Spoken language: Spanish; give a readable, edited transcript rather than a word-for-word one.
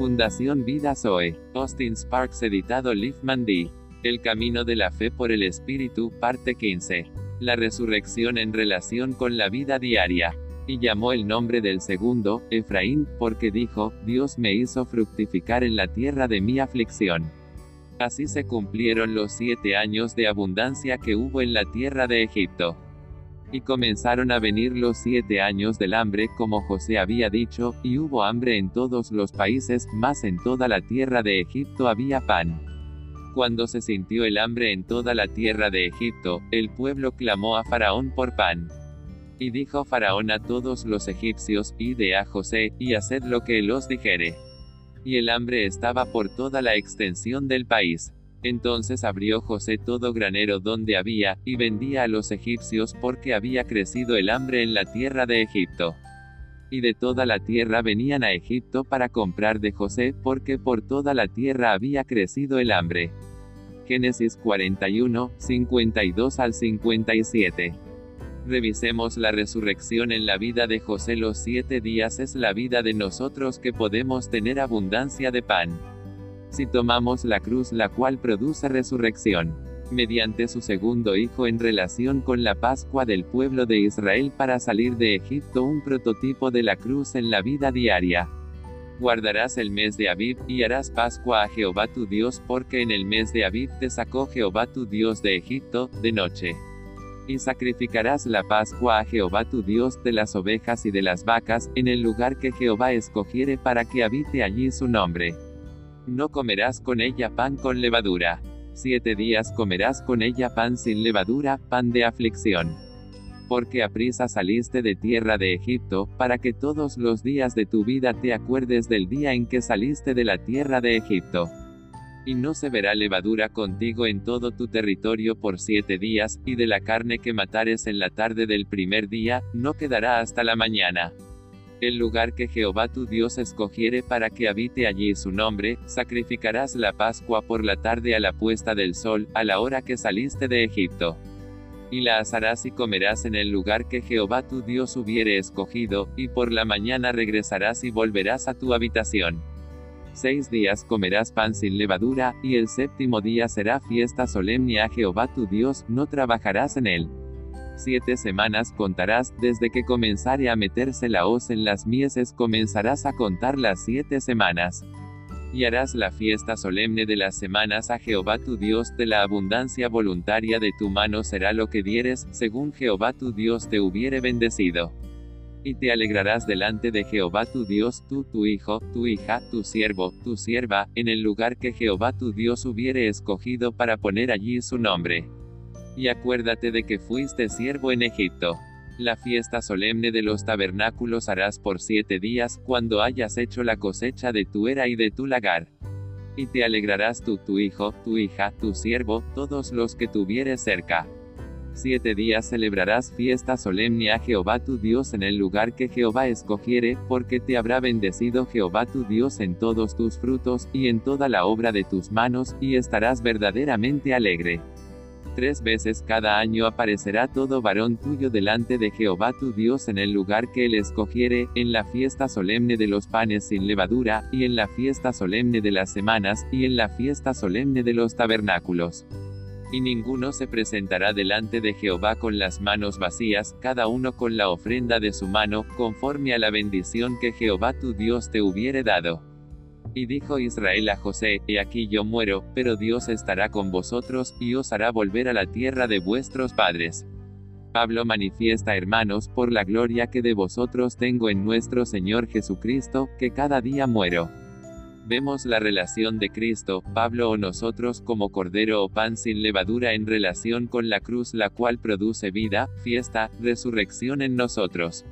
Fundación Vida Zoe, Austin Sparks, editado Liv Mandy. El camino de la fe por el Espíritu, parte 15. La resurrección en relación con la vida diaria. Y llamó el nombre del segundo, Efraín, porque dijo, Dios me hizo fructificar en la tierra de mi aflicción. Así se cumplieron los 7 años de abundancia que hubo en la tierra de Egipto. Y comenzaron a venir los 7 años del hambre, como José había dicho, y hubo hambre en todos los países, mas en toda la tierra de Egipto había pan. Cuando se sintió el hambre en toda la tierra de Egipto, el pueblo clamó a Faraón por pan. Y dijo Faraón a todos los egipcios, id a José, y haced lo que él os dijere. Y el hambre estaba por toda la extensión del país. Entonces abrió José todo granero donde había, y vendía a los egipcios porque había crecido el hambre en la tierra de Egipto. Y de toda la tierra venían a Egipto para comprar de José, porque por toda la tierra había crecido el hambre. Génesis 41, 52 al 57. Revisemos la resurrección en la vida de José. Los 7 días es la vida de nosotros que podemos tener abundancia de pan. Si tomamos la cruz, la cual produce resurrección, mediante su segundo hijo en relación con la Pascua del pueblo de Israel para salir de Egipto, un prototipo de la cruz en la vida diaria. Guardarás el mes de Abib, y harás Pascua a Jehová tu Dios, porque en el mes de Abib te sacó Jehová tu Dios de Egipto, de noche. Y sacrificarás la Pascua a Jehová tu Dios de las ovejas y de las vacas, en el lugar que Jehová escogiere para que habite allí su nombre. No comerás con ella pan con levadura. 7 días comerás con ella pan sin levadura, pan de aflicción. Porque aprisa saliste de tierra de Egipto, para que todos los días de tu vida te acuerdes del día en que saliste de la tierra de Egipto. Y no se verá levadura contigo en todo tu territorio por 7 días, y de la carne que matares en la tarde del primer día, no quedará hasta la mañana. El lugar que Jehová tu Dios escogiere para que habite allí su nombre, sacrificarás la Pascua por la tarde a la puesta del sol, a la hora que saliste de Egipto. Y la asarás y comerás en el lugar que Jehová tu Dios hubiere escogido, y por la mañana regresarás y volverás a tu habitación. 6 días comerás pan sin levadura, y el 7º día será fiesta solemne a Jehová tu Dios, no trabajarás en él. 7 semanas contarás, desde que comenzare a meterse la hoz en las mieses comenzarás a contar las 7 semanas. Y harás la fiesta solemne de las semanas a Jehová tu Dios, de la abundancia voluntaria de tu mano será lo que dieres, según Jehová tu Dios te hubiere bendecido. Y te alegrarás delante de Jehová tu Dios, tú, tu hijo, tu hija, tu siervo, tu sierva, en el lugar que Jehová tu Dios hubiere escogido para poner allí su nombre. Y acuérdate de que fuiste siervo en Egipto. La fiesta solemne de los tabernáculos harás por 7 días, cuando hayas hecho la cosecha de tu era y de tu lagar. Y te alegrarás tú, tu hijo, tu hija, tu siervo, todos los que tuvieres cerca. 7 días celebrarás fiesta solemne a Jehová tu Dios en el lugar que Jehová escogiere, porque te habrá bendecido Jehová tu Dios en todos tus frutos, y en toda la obra de tus manos, y estarás verdaderamente alegre. 3 veces cada año aparecerá todo varón tuyo delante de Jehová tu Dios en el lugar que él escogiere, en la fiesta solemne de los panes sin levadura, y en la fiesta solemne de las semanas, y en la fiesta solemne de los tabernáculos. Y ninguno se presentará delante de Jehová con las manos vacías, cada uno con la ofrenda de su mano, conforme a la bendición que Jehová tu Dios te hubiere dado. Y dijo Israel a José, he aquí yo muero, pero Dios estará con vosotros, y os hará volver a la tierra de vuestros padres. Pablo manifiesta, hermanos, por la gloria que de vosotros tengo en nuestro Señor Jesucristo, que cada día muero. Vemos la relación de Cristo, Pablo o nosotros como cordero o pan sin levadura en relación con la cruz, la cual produce vida, fiesta, resurrección en nosotros.